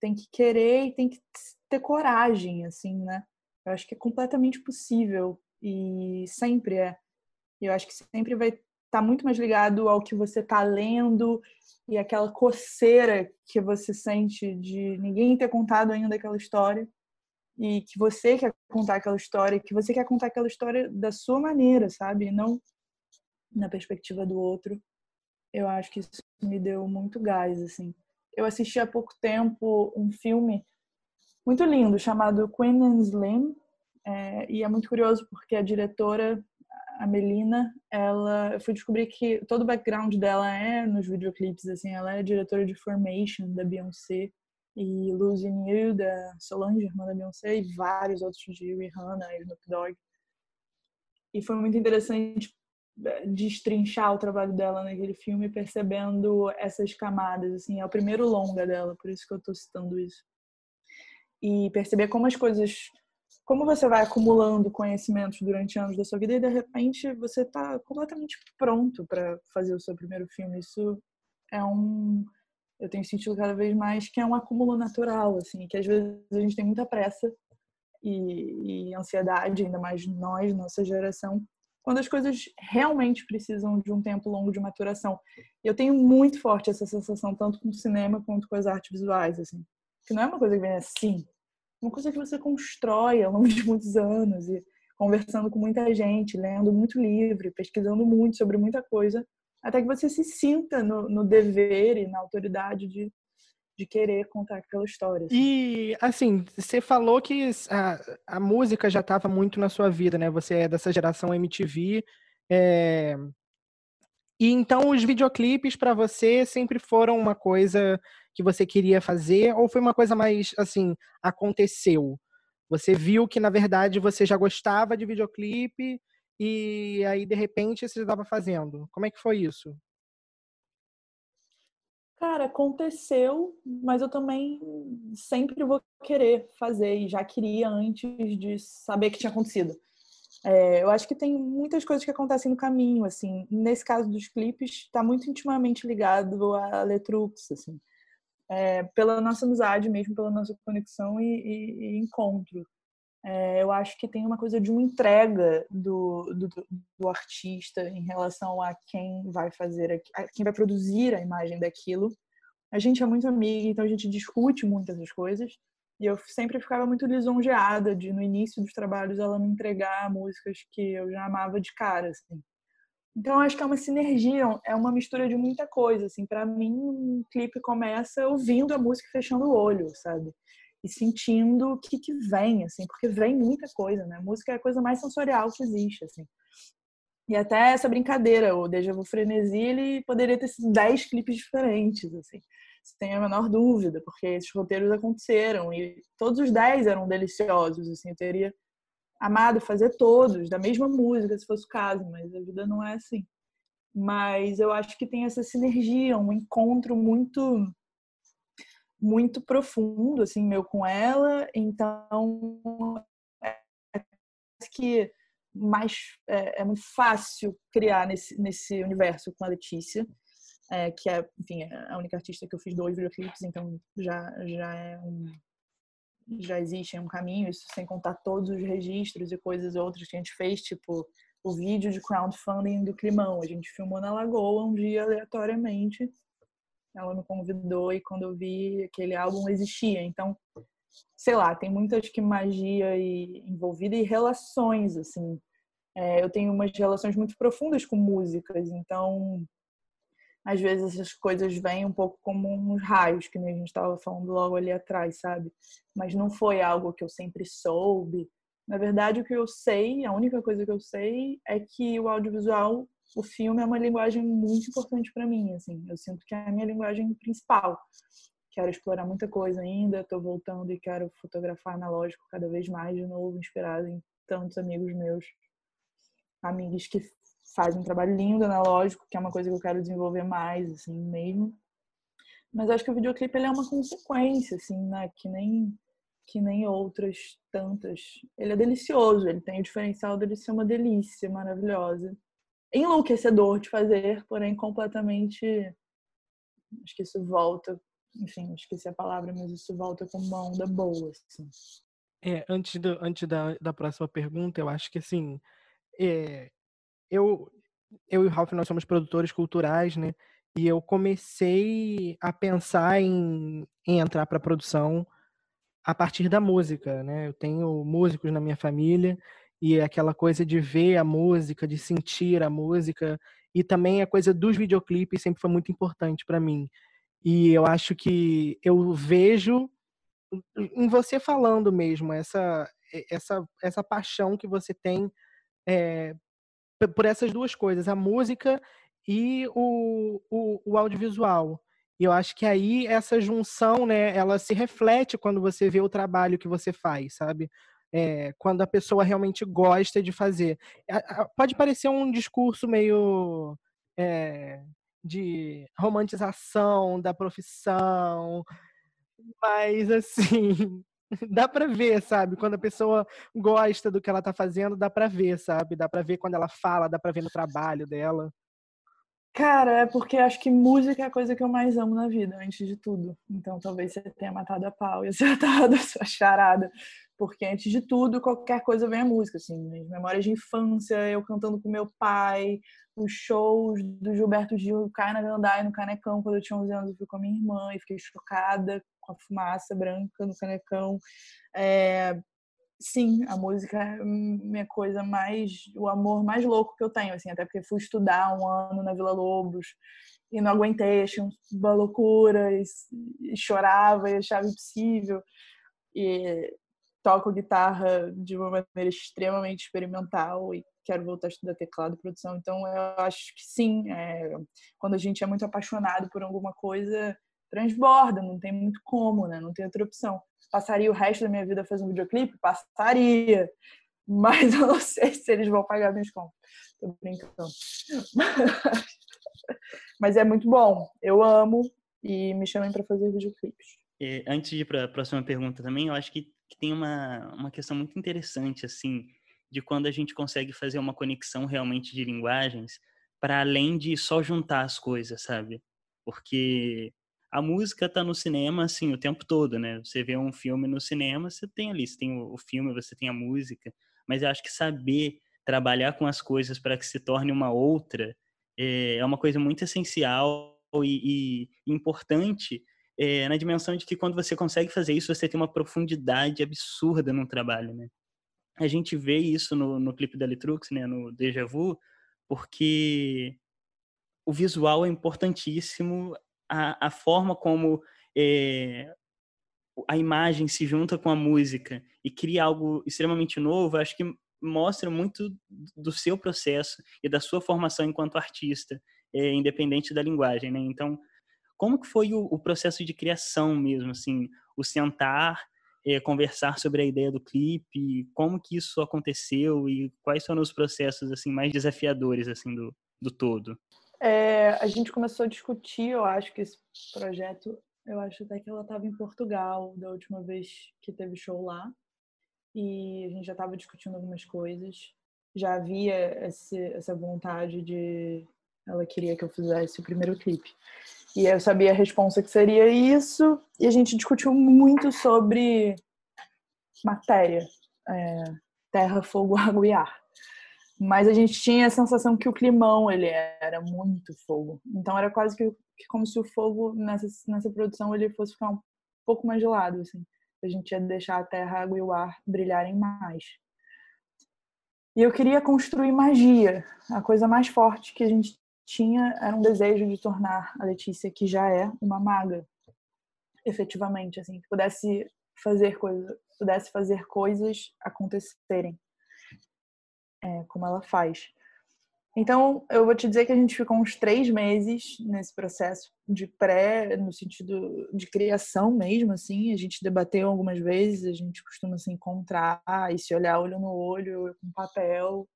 tem que querer e tem que ter coragem, assim, né? Eu acho que é completamente possível e sempre é. Eu acho que sempre vai estar muito mais ligado ao que você está lendo e aquela coceira que você sente de ninguém ter contado ainda aquela história e que você quer contar aquela história, que você quer contar aquela história da sua maneira, sabe? Não na perspectiva do outro. Eu acho que isso me deu muito gás, assim. Eu assisti há pouco tempo um filme muito lindo chamado Queen and Slim, é, e é muito curioso porque a diretora, a Melina, ela, eu fui descobrir que todo o background dela é nos videoclipes, assim, ela é diretora de Formation da Beyoncé e Losing You da Solange, irmã da Beyoncé, e vários outros de Rihanna e Snoop Dogg. E foi muito interessante destrinchar o trabalho dela naquele filme, percebendo essas camadas, assim, é o primeiro longa dela, por isso que eu tô citando isso. E perceber como as coisas, como você vai acumulando conhecimentos durante anos da sua vida e de repente você tá completamente pronto para fazer o seu primeiro filme. Isso é um, eu tenho sentido cada vez mais que é um acúmulo natural, assim, que às vezes a gente tem muita pressa e, e ansiedade, ainda mais nós, nossa geração, quando as coisas realmente precisam de um tempo longo de maturação. Eu tenho muito forte essa sensação, tanto com o cinema quanto com as artes visuais, assim. Que não é uma coisa que vem assim, é uma coisa que você constrói ao longo de muitos anos, e conversando com muita gente, lendo muito livro, pesquisando muito sobre muita coisa, até que você se sinta no, no dever e na autoridade de, de querer contar aquela história. Assim. E, assim, você falou que a, a música já estava muito na sua vida, né? Você é dessa geração M T V. É... E, então, os videoclipes para você sempre foram uma coisa que você queria fazer? Ou foi uma coisa mais, assim, aconteceu? Você viu que, na verdade, você já gostava de videoclipe e aí, de repente, você já estava fazendo. Como é que foi isso? Cara, aconteceu, mas eu também sempre vou querer fazer e já queria antes de saber que tinha acontecido. É, eu acho que tem muitas coisas que acontecem no caminho, assim. Nesse caso dos clipes, tá muito intimamente ligado à Letrux, assim. É, pela nossa amizade mesmo, pela nossa conexão e, e, e encontro. É, eu acho que tem uma coisa de uma entrega do, do, do artista em relação a quem vai fazer, a quem vai produzir a imagem daquilo. A gente é muito amiga, então a gente discute muito essas coisas. E eu sempre ficava muito lisonjeada de, no início dos trabalhos, ela me entregar músicas que eu já amava de cara, assim. Então, acho que é uma sinergia, é uma mistura de muita coisa, assim. Pra mim, um clipe começa ouvindo a música e fechando o olho, sabe? E sentindo o que que vem, assim. Porque vem muita coisa, né? A música é a coisa mais sensorial que existe, assim. E até essa brincadeira, o Déjà Vu Frenesi, ele poderia ter sido dez clipes diferentes, assim. Você tem a menor dúvida, porque esses roteiros aconteceram. E todos os dez eram deliciosos, assim. Eu teria amado fazer todos, da mesma música, se fosse o caso, mas a vida não é assim. Mas eu acho que tem essa sinergia, um encontro muito muito profundo, assim, meu com ela. Então, é, acho que mais, é, é muito fácil criar nesse, nesse universo com a Letícia, é, que é, enfim, é a única artista que eu fiz dois videoclipes, então já, já é um... já existe um caminho, isso sem contar todos os registros e coisas outras que a gente fez, tipo o vídeo de crowdfunding do Climão. A gente filmou na Lagoa um dia, aleatoriamente. Ela me convidou e quando eu vi, aquele álbum existia. Então, sei lá, tem muitas que magia e envolvida e relações, assim. É, eu tenho umas relações muito profundas com músicas, então... Às vezes essas coisas vêm um pouco como uns raios, que a gente estava falando logo ali atrás, sabe? Mas não foi algo que eu sempre soube. Na verdade, o que eu sei, a única coisa que eu sei é que o audiovisual, o filme é uma linguagem muito importante para mim, assim. Eu sinto que é a minha linguagem principal. Quero explorar muita coisa ainda, estou voltando e quero fotografar analógico cada vez mais de novo, inspirado em tantos amigos meus, amigos que faz um trabalho lindo, analógico, que é uma coisa que eu quero desenvolver mais, assim, mesmo. Mas acho que o videoclipe, ele é uma consequência, assim, né? Que nem, que nem outras tantas. Ele é delicioso, ele tem o diferencial dele ser uma delícia maravilhosa. Enlouquecedor de fazer, porém completamente... Acho que isso volta enfim, esqueci a palavra, mas isso volta com uma onda boa, assim. É, antes, do, antes da, da próxima pergunta, eu acho que, assim, é, eu, eu e o Ralph, nós somos produtores culturais, né? E eu comecei a pensar em, em entrar para a produção a partir da música, né? Eu tenho músicos na minha família e aquela coisa de ver a música, de sentir a música, e também a coisa dos videoclipes sempre foi muito importante para mim. E eu acho que eu vejo em você falando mesmo essa, essa, essa paixão que você tem é, por essas duas coisas, a música e o, o, o audiovisual. E eu acho que aí essa junção, né, ela se reflete quando você vê o trabalho que você faz, sabe? É, quando a pessoa realmente gosta de fazer. Pode parecer um discurso meio é, de romantização da profissão, mas assim, dá pra ver, sabe? Quando a pessoa gosta do que ela tá fazendo, dá pra ver, sabe? Dá pra ver quando ela fala, dá pra ver no trabalho dela. Cara, é porque acho que música é a coisa que eu mais amo na vida, antes de tudo. Então, talvez você tenha matado a pau e acertado a sua charada. Porque, antes de tudo, qualquer coisa vem a música, assim. Minhas memórias de infância, eu cantando com meu pai, os shows do Gilberto Gil, Cai na Gandai, no Canecão, quando eu tinha onze anos, eu fui com a minha irmã e fiquei chocada com a fumaça branca no Canecão. É... Sim, a música é a minha coisa mais... O amor mais louco que eu tenho, assim. Até porque fui estudar um ano na Vila Lobos e não aguentei. Achei uma loucura e, e chorava e achava impossível. E toco guitarra de uma maneira extremamente experimental e quero voltar a estudar teclado e produção. Então, eu acho que sim. É, quando a gente é muito apaixonado por alguma coisa, transborda. Não tem muito como, né? Não tem outra opção. Passaria o resto da minha vida fazendo videoclipe? Passaria. Mas eu não sei se eles vão pagar minhas contas. Tô brincando. Mas, mas é muito bom. Eu amo e me chamem para fazer videoclipes. E antes de ir para a próxima pergunta também, eu acho que, que tem uma, uma questão muito interessante, assim, de quando a gente consegue fazer uma conexão realmente de linguagens para além de só juntar as coisas, sabe? Porque... A música tá no cinema, assim, o tempo todo, né? Você vê um filme no cinema, você tem ali, você tem o filme, você tem a música. Mas eu acho que saber trabalhar com as coisas para que se torne uma outra é uma coisa muito essencial e, e importante é, na dimensão de que quando você consegue fazer isso, você tem uma profundidade absurda no trabalho, né? A gente vê isso no, no clipe da Letrux, né? No Déjà Vu, porque o visual é importantíssimo. A, a forma como é, a imagem se junta com a música e cria algo extremamente novo, acho que mostra muito do seu processo e da sua formação enquanto artista, é, independente da linguagem, né? Então, como que foi o, o processo de criação mesmo, assim, o sentar, é, conversar sobre a ideia do clipe, como que isso aconteceu e quais foram os processos assim, mais desafiadores assim, do, do todo? É, a gente começou a discutir, eu acho que esse projeto, eu acho até que ela estava em Portugal da última vez que teve show lá, e a gente já estava discutindo algumas coisas, já havia esse, essa vontade de... Ela queria que eu fizesse o primeiro clipe. E eu sabia a resposta que seria isso, e a gente discutiu muito sobre matéria, é, terra, fogo, água e ar. Mas a gente tinha a sensação que o Climão, ele era muito fogo. Então, era quase que, que como se o fogo, nessa, nessa produção, ele fosse ficar um pouco mais de lado, assim. A gente ia deixar a terra, a água e o ar brilharem mais. E eu queria construir magia. A coisa mais forte que a gente tinha era um desejo de tornar a Letícia, que já é uma maga, efetivamente, assim. Que pudesse fazer, coisa, pudesse fazer coisas acontecerem. É, como ela faz. Então, eu vou te dizer que a gente ficou uns três meses nesse processo de pré, no sentido de criação mesmo, assim. A gente debateu algumas vezes, a gente costuma se encontrar e se olhar olho no olho, com papel,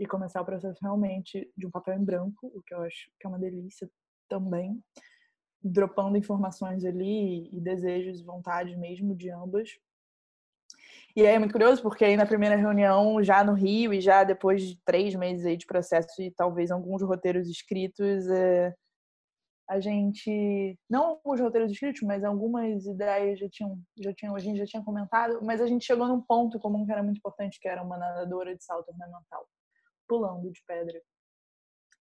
e começar o processo realmente de um papel em branco, o que eu acho que é uma delícia também. Dropando informações ali e desejos e vontades mesmo de ambas. E aí é muito curioso, porque aí na primeira reunião, já no Rio, e já depois de três meses aí de processo e talvez alguns roteiros escritos, é... a gente, não os roteiros escritos, mas algumas ideias já tinham, já tinham, a gente já tinha comentado, mas a gente chegou num ponto comum que era muito importante, que era uma nadadora de salto ornamental, pulando de pedra.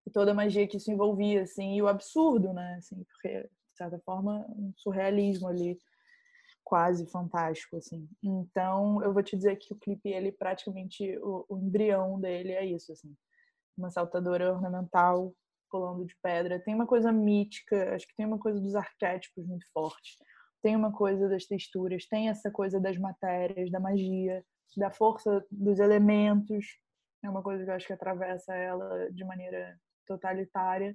E toda a magia que isso envolvia, assim, e o absurdo, né, assim, porque, de certa forma, um surrealismo ali, quase fantástico, assim. Então, eu vou te dizer que o clipe, ele praticamente, o, o embrião dele é isso, assim. Uma saltadora ornamental, pulando de pedra, tem uma coisa mítica, acho que tem uma coisa dos arquétipos muito forte, tem uma coisa das texturas, tem essa coisa das matérias, da magia, da força dos elementos, é uma coisa que eu acho que atravessa ela de maneira totalitária,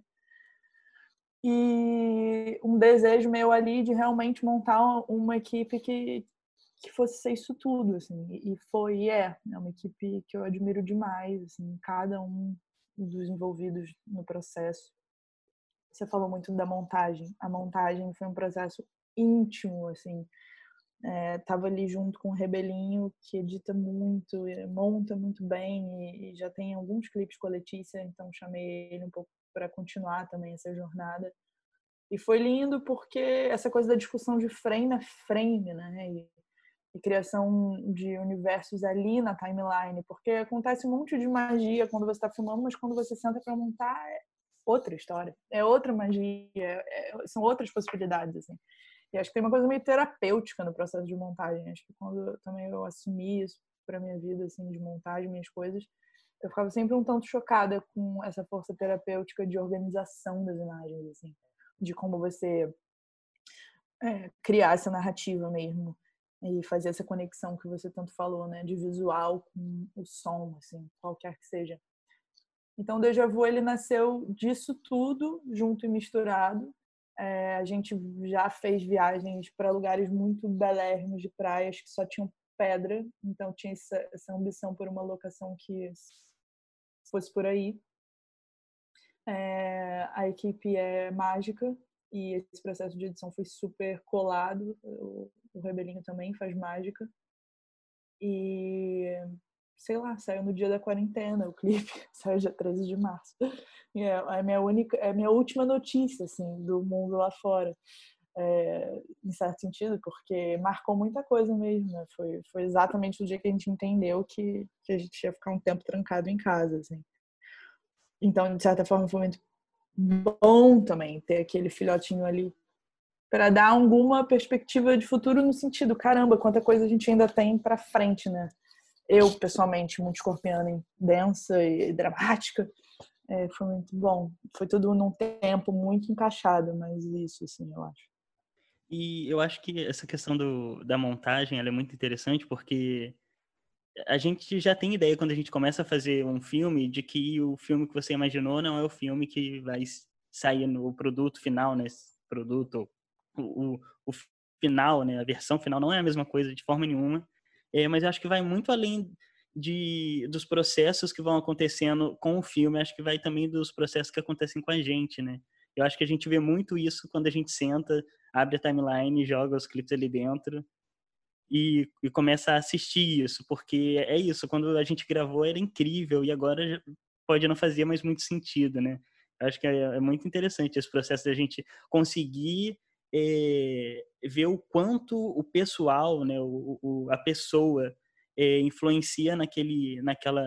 e um desejo meu ali de realmente montar uma equipe que, que fosse ser isso tudo, assim, e foi, e é, é uma equipe que eu admiro demais, assim, cada um dos envolvidos no processo. Você falou muito da montagem. A montagem foi um processo íntimo, assim. É, tava ali junto com o Rebelinho, que edita muito, monta muito bem e, e já tem alguns clipes com a Letícia, então chamei ele um pouco para continuar também essa jornada. E foi lindo porque essa coisa da discussão de frame a frame, né? E, e criação de universos ali na timeline, porque acontece um monte de magia quando você está filmando, mas quando você senta para montar é outra história, é outra magia, é, é, são outras possibilidades, assim. E acho que tem uma coisa meio terapêutica no processo de montagem. Acho que quando eu, também eu assumi isso para minha vida, assim, de montagem, minhas coisas, eu ficava sempre um tanto chocada com essa força terapêutica de organização das imagens, assim, de como você é, criar essa narrativa mesmo. E fazer essa conexão que você tanto falou, né? De visual com o som, assim, qualquer que seja. Então, o Déjà Vu, ele nasceu disso tudo, junto e misturado. É, a gente já fez viagens para lugares muito belérrimos de praias que só tinham pedra. Então, tinha essa, essa ambição por uma locação que fosse por aí. É, a equipe é mágica. E esse processo de edição foi super colado. O, o Rebelinho também faz mágica. E, sei lá, saiu no dia da quarentena o clipe. Saiu dia treze de março. E é, é, minha única, é minha última notícia, assim, do mundo lá fora. É, em certo sentido, porque marcou muita coisa mesmo, né? Foi, foi exatamente o dia que a gente entendeu que, que a gente ia ficar um tempo trancado em casa, assim. Então, de certa forma, foi muito bom também ter aquele filhotinho ali para dar alguma perspectiva de futuro no sentido, caramba, quanta coisa a gente ainda tem para frente, né? Eu, pessoalmente, muito escorpiana, densa e dramática, é, foi muito bom. Foi tudo num tempo muito encaixado, mas isso, assim, eu acho. E eu acho que essa questão do, da montagem, ela é muito interessante porque a gente já tem ideia quando a gente começa a fazer um filme de que o filme que você imaginou não é o filme que vai sair no produto final, né? Esse produto, o, o, o final, né? A versão final não é a mesma coisa de forma nenhuma, é, mas eu acho que vai muito além de, dos processos que vão acontecendo com o filme, acho que vai também dos processos que acontecem com a gente, né? Eu acho que a gente vê muito isso quando a gente senta, abre a timeline, joga os clipes ali dentro, E, e começa a assistir isso, porque é isso, quando a gente gravou era incrível e agora pode não fazer mais muito sentido, né? Eu acho que é, é muito interessante esse processo da gente conseguir é, ver o quanto o pessoal, né, o, o, a pessoa é, influencia naquele, naquela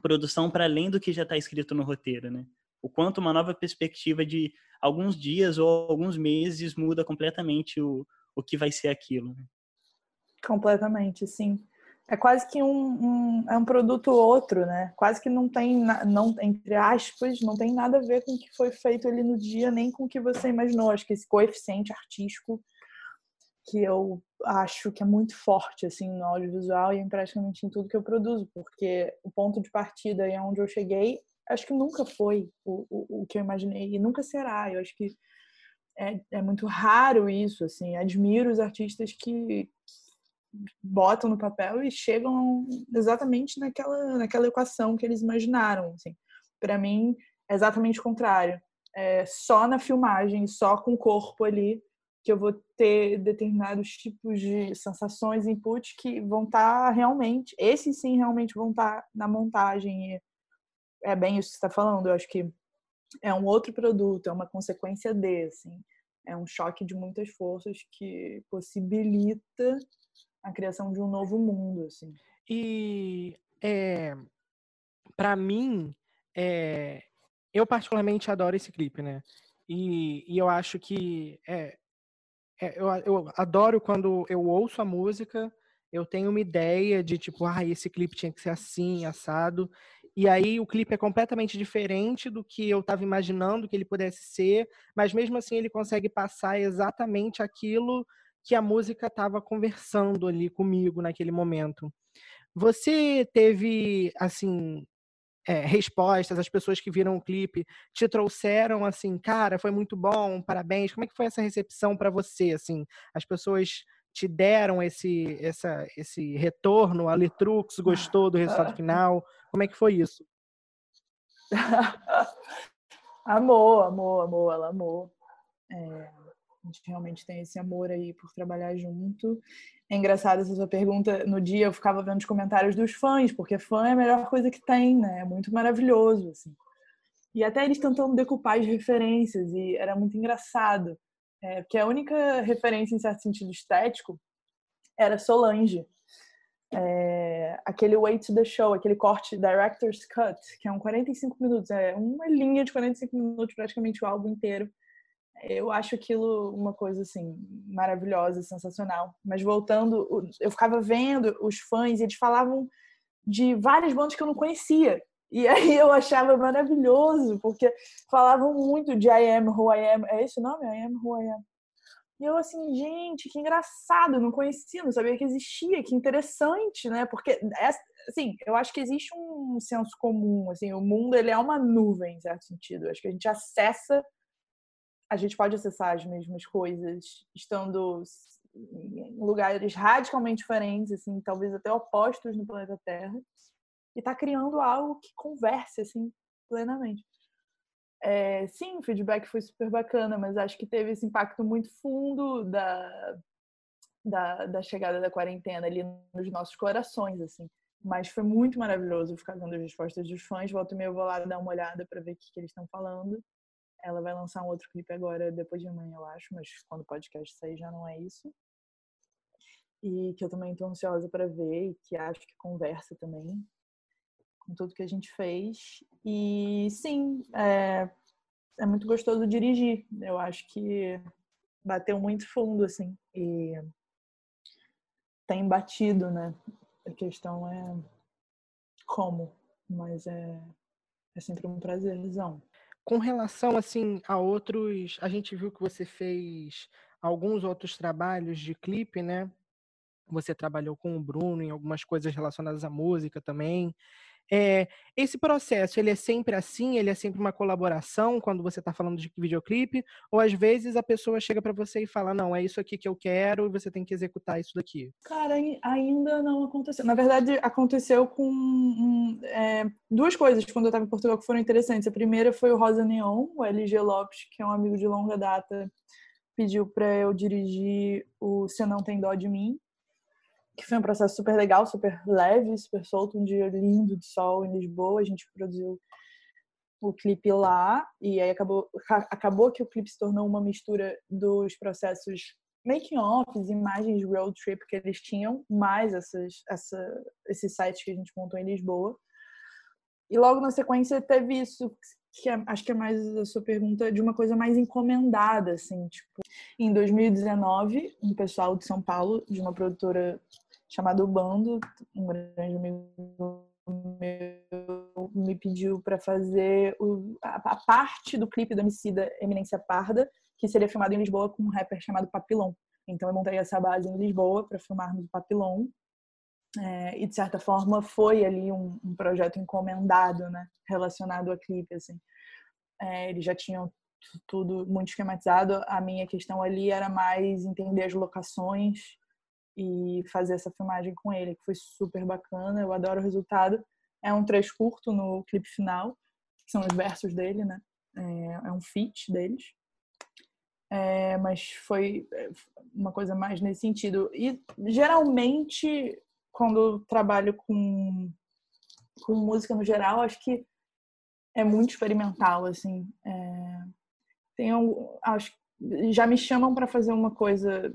produção para além do que já está escrito no roteiro, né? O quanto uma nova perspectiva de alguns dias ou alguns meses muda completamente o, o que vai ser aquilo, né? Completamente, sim. É quase que um, um, é um produto outro, né? Quase que não tem, não, entre aspas, não tem nada a ver com o que foi feito ali no dia, nem com o que você imaginou. Acho que esse coeficiente artístico que eu acho que é muito forte, assim, no audiovisual e em praticamente em tudo que eu produzo, porque o ponto de partida e aonde eu cheguei, acho que nunca foi o, o, o que eu imaginei e nunca será. Eu acho que é, é muito raro isso, assim. Admiro os artistas que botam no papel e chegam exatamente naquela, naquela equação que eles imaginaram, assim. Para mim, é exatamente o contrário. É só na filmagem, só com o corpo ali, que eu vou ter determinados tipos de sensações, inputs que vão estar tá realmente, esses sim realmente vão estar tá na montagem. E é bem isso que você está falando. Eu acho que é um outro produto, é uma consequência desse. É um choque de muitas forças que possibilita a criação de um novo mundo, assim. E, é, para mim, é, eu particularmente adoro esse clipe, né? E, e eu acho que... É, é, eu, eu adoro quando eu ouço a música, eu tenho uma ideia de, tipo, ah, esse clipe tinha que ser assim, assado. E aí o clipe é completamente diferente do que eu estava imaginando que ele pudesse ser, mas mesmo assim ele consegue passar exatamente aquilo que a música estava conversando ali comigo naquele momento. Você teve, assim, é, respostas, as pessoas que viram o clipe te trouxeram, assim, cara, foi muito bom, parabéns. Como é que foi essa recepção para você, assim? As pessoas te deram esse, essa, esse retorno? A Letrux gostou do resultado final? Como é que foi isso? Amou, amou, amou, ela amou. É, a gente realmente tem esse amor aí por trabalhar junto. É engraçado essa sua pergunta. No dia eu ficava vendo os comentários dos fãs, porque fã é a melhor coisa que tem, né? É muito maravilhoso, assim. E até eles tentando decupar as referências, e era muito engraçado. É, porque a única referência, em certo sentido estético, era Solange. É, aquele Wait to the Show, aquele corte Director's Cut, que é um quarenta e cinco minutos, é uma linha de quarenta e cinco minutos, praticamente o álbum inteiro. Eu acho aquilo uma coisa assim maravilhosa, sensacional. Mas voltando, eu ficava vendo os fãs e eles falavam de várias bandas que eu não conhecia, e aí eu achava maravilhoso, porque falavam muito de I Am Who I Am, é esse o nome? I Am Who I Am. E eu assim, gente, que engraçado, não conhecia, não sabia que existia, que interessante, né? Porque, assim, eu acho que existe um senso comum, assim, o mundo, ele é uma nuvem, em certo sentido. Eu acho que a gente acessa, a gente pode acessar as mesmas coisas, estando em lugares radicalmente diferentes, assim, talvez até opostos no planeta Terra, e tá criando algo que converse, assim, plenamente. É, sim, o feedback foi super bacana, mas acho que teve esse impacto muito fundo da, da, da chegada da quarentena ali nos nossos corações, assim. Mas foi muito maravilhoso ficar vendo as respostas dos fãs. Volta e meia eu vou lá dar uma olhada para ver o que, que eles estão falando. Ela vai lançar um outro clipe agora, depois de amanhã, eu acho, mas quando o podcast sair já não é isso. E que eu também estou ansiosa para ver e que acho que conversa também com tudo que a gente fez. E sim, é, é muito gostoso dirigir. Eu acho que bateu muito fundo, assim, e tem batido, né? A questão é como, mas é, é sempre um prazerzão. Com relação, assim, a outros... A gente viu que você fez alguns outros trabalhos de clipe, né? Você trabalhou com o Bruno em algumas coisas relacionadas à música também. É, esse processo, ele é sempre assim? Ele é sempre uma colaboração quando você está falando de videoclipe? Ou às vezes a pessoa chega para você e fala, não, é isso aqui que eu quero e você tem que executar isso daqui? Cara, ainda não aconteceu. Na verdade, aconteceu com um, é, duas coisas quando eu estava em Portugal que foram interessantes. A primeira foi o Rosa Neon, o L G Lopes, que é um amigo de longa data, pediu para eu dirigir o Você Não Tem Dó de Mim, que foi um processo super legal, super leve, super solto, um dia lindo de sol em Lisboa. A gente produziu o clipe lá e aí acabou, acabou que o clipe se tornou uma mistura dos processos making-offs, imagens de road trip que eles tinham, mais essas, essa, esse site que a gente montou em Lisboa. E logo na sequência teve isso, que é, acho que é mais a sua pergunta, de uma coisa mais encomendada, assim, tipo... Em dois mil e dezenove, um pessoal de São Paulo, de uma produtora chamado Bando, um grande amigo meu, me pediu para fazer o, a, a parte do clipe do Emicida Eminência Parda, que seria filmado em Lisboa com um rapper chamado Papillon. Então eu montei essa base em Lisboa para filmarmos o Papillon. É, e de certa forma foi ali um, um projeto encomendado, né, relacionado ao clipe, assim. É, eles já tinham tudo muito esquematizado. A minha questão ali era mais entender as locações e fazer essa filmagem com ele, que foi super bacana. Eu adoro o resultado. É um trecho curto no clipe final, que são os versos dele, né? É um feat deles. É, mas foi uma coisa mais nesse sentido. E geralmente, quando eu trabalho com, com música no geral, acho que é muito experimental, assim. É... Tem algum... acho... Já me chamam para fazer uma coisa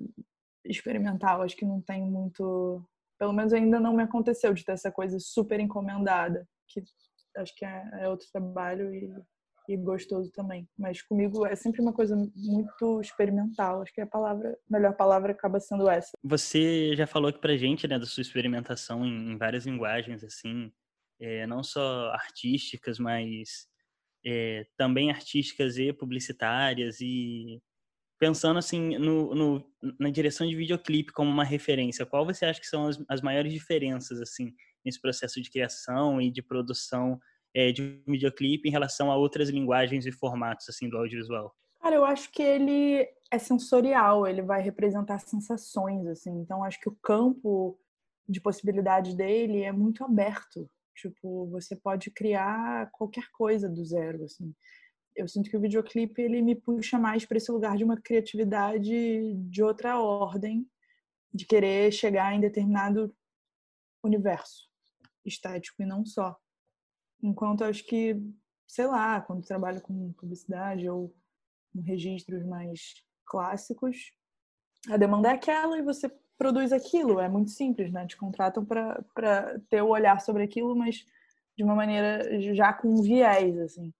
experimental, acho que não tem muito... Pelo menos ainda não me aconteceu de ter essa coisa super encomendada, que acho que é outro trabalho e, e gostoso também. Mas comigo é sempre uma coisa muito experimental. Acho que a palavra, a melhor palavra acaba sendo essa. Você já falou aqui pra gente, né, da sua experimentação em, em várias linguagens, assim, é, não só artísticas, mas é, também artísticas e publicitárias e... Pensando assim no, no, na direção de videoclipe como uma referência, qual você acha que são as, as maiores diferenças assim, nesse processo de criação e de produção é, de um videoclipe em relação a outras linguagens e formatos assim, do audiovisual? Cara, eu acho que ele é sensorial, ele vai representar sensações, assim. Então acho que o campo de possibilidade dele é muito aberto. Tipo, você pode criar qualquer coisa do zero, assim. Eu sinto que o videoclipe, ele me puxa mais para esse lugar de uma criatividade de outra ordem, de querer chegar em determinado universo estético e não só. Enquanto acho que, sei lá, quando trabalho com publicidade ou com registros mais clássicos, a demanda é aquela e você produz aquilo. É muito simples, né? Te contratam para para ter o olhar sobre aquilo, mas de uma maneira já com um viés, assim.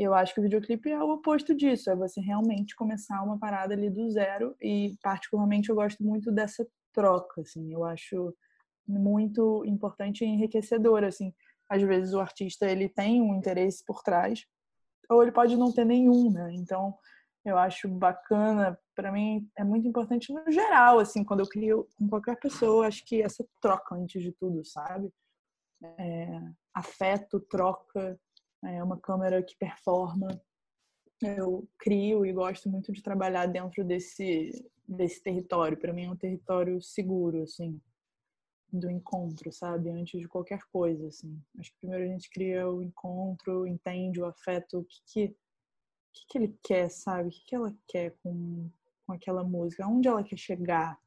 Eu acho que o videoclipe é o oposto disso, é você realmente começar uma parada ali do zero e, particularmente, eu gosto muito dessa troca, assim. Eu acho muito importante e enriquecedor, assim. Às vezes o artista, ele tem um interesse por trás, ou ele pode não ter nenhum, né? Então, eu acho bacana, pra mim, é muito importante no geral, assim, quando eu crio com qualquer pessoa, acho que essa troca, antes de tudo, sabe? É, afeto, troca... É uma câmera que performa. Eu crio e gosto muito de trabalhar dentro desse, desse território. Para mim é um território seguro, assim, do encontro, sabe? Antes de qualquer coisa, assim. Acho que primeiro a gente cria o encontro, entende o afeto, o que, que, o que, que ele quer, sabe? O que, que ela quer com, com aquela música? Aonde ela quer chegar?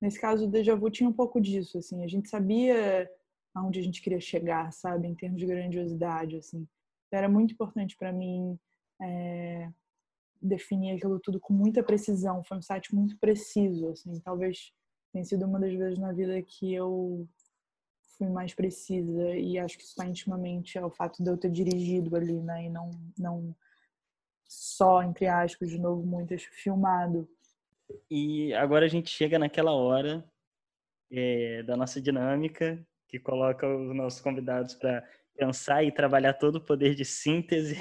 Nesse caso, o Déjà Vu tinha um pouco disso, assim. A gente sabia... aonde a gente queria chegar, sabe? Em termos de grandiosidade, assim. Era muito importante pra mim é, definir aquilo tudo com muita precisão. Foi um site muito preciso, assim. Talvez tenha sido uma das vezes na vida que eu fui mais precisa. E acho que isso está intimamente ao fato de eu ter dirigido ali, né? E não, não só, entre aspas, de novo, muitas, filmado. E agora a gente chega naquela hora é, da nossa dinâmica, que coloca os nossos convidados para pensar e trabalhar todo o poder de síntese.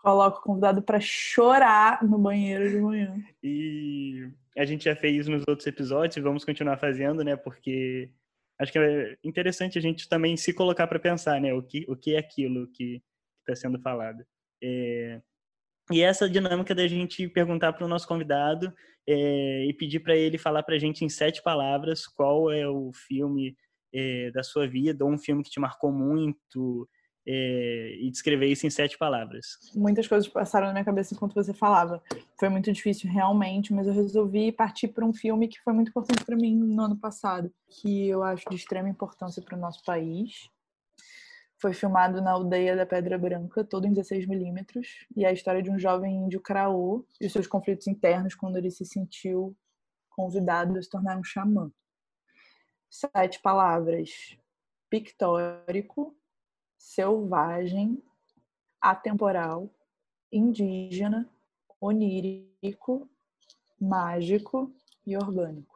Coloca o convidado para chorar no banheiro de manhã. E a gente já fez nos outros episódios e vamos continuar fazendo, né? Porque acho que é interessante a gente também se colocar para pensar, né? O que, o que é aquilo que está sendo falado. É... E essa dinâmica da gente perguntar para o nosso convidado é... e pedir para ele falar para a gente em sete palavras qual é o filme da sua vida, ou um filme que te marcou muito, é, e descrever isso em sete palavras. Muitas coisas passaram na minha cabeça enquanto você falava. Foi muito difícil, realmente, mas eu resolvi partir para um filme que foi muito importante para mim no ano passado, que eu acho de extrema importância para o nosso país. Foi filmado na aldeia da Pedra Branca, todo em dezesseis milímetros, e é a história de um jovem índio Kraô e os seus conflitos internos quando ele se sentiu convidado a se tornar um xamã. Sete palavras: pictórico, selvagem, atemporal, indígena, onírico, mágico e orgânico.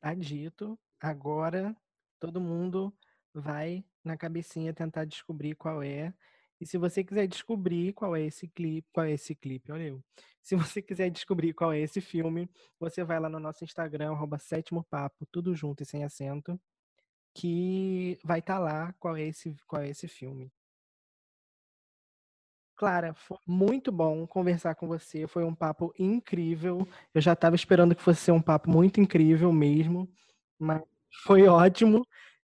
Tá dito. Agora todo mundo vai na cabecinha tentar descobrir qual é. E se você quiser descobrir qual é esse clipe, qual é esse clipe, olha eu. Se você quiser descobrir qual é esse filme, você vai lá no nosso Instagram, arroba sétimo papo, tudo junto e sem acento, que vai estar tá lá qual é, esse, qual é esse filme. Clara, foi muito bom conversar com você, foi um papo incrível. Eu já estava esperando que fosse ser um papo muito incrível mesmo, mas foi ótimo.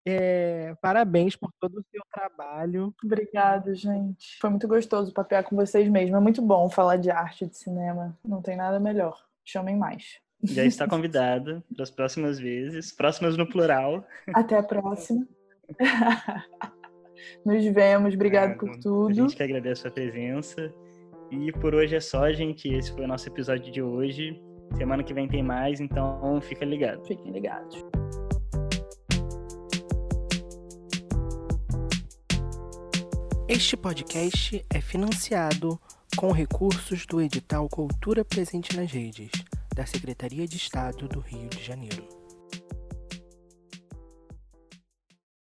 É, parabéns por todo o seu trabalho. Obrigada, gente. Foi muito gostoso papear com vocês mesmo. É muito bom falar de arte, de cinema. Não tem nada melhor. Chamem mais. Já está convidada para as próximas vezes. Próximas no plural. Até a próxima. Nos vemos, obrigado ah, por tudo. A gente que agradece a sua presença. E por hoje é só, gente. Esse foi o nosso episódio de hoje. Semana que vem tem mais, então fica ligado. Fiquem ligados. Este podcast é financiado com recursos do edital Cultura Presente nas Redes, da Secretaria de Estado do Rio de Janeiro.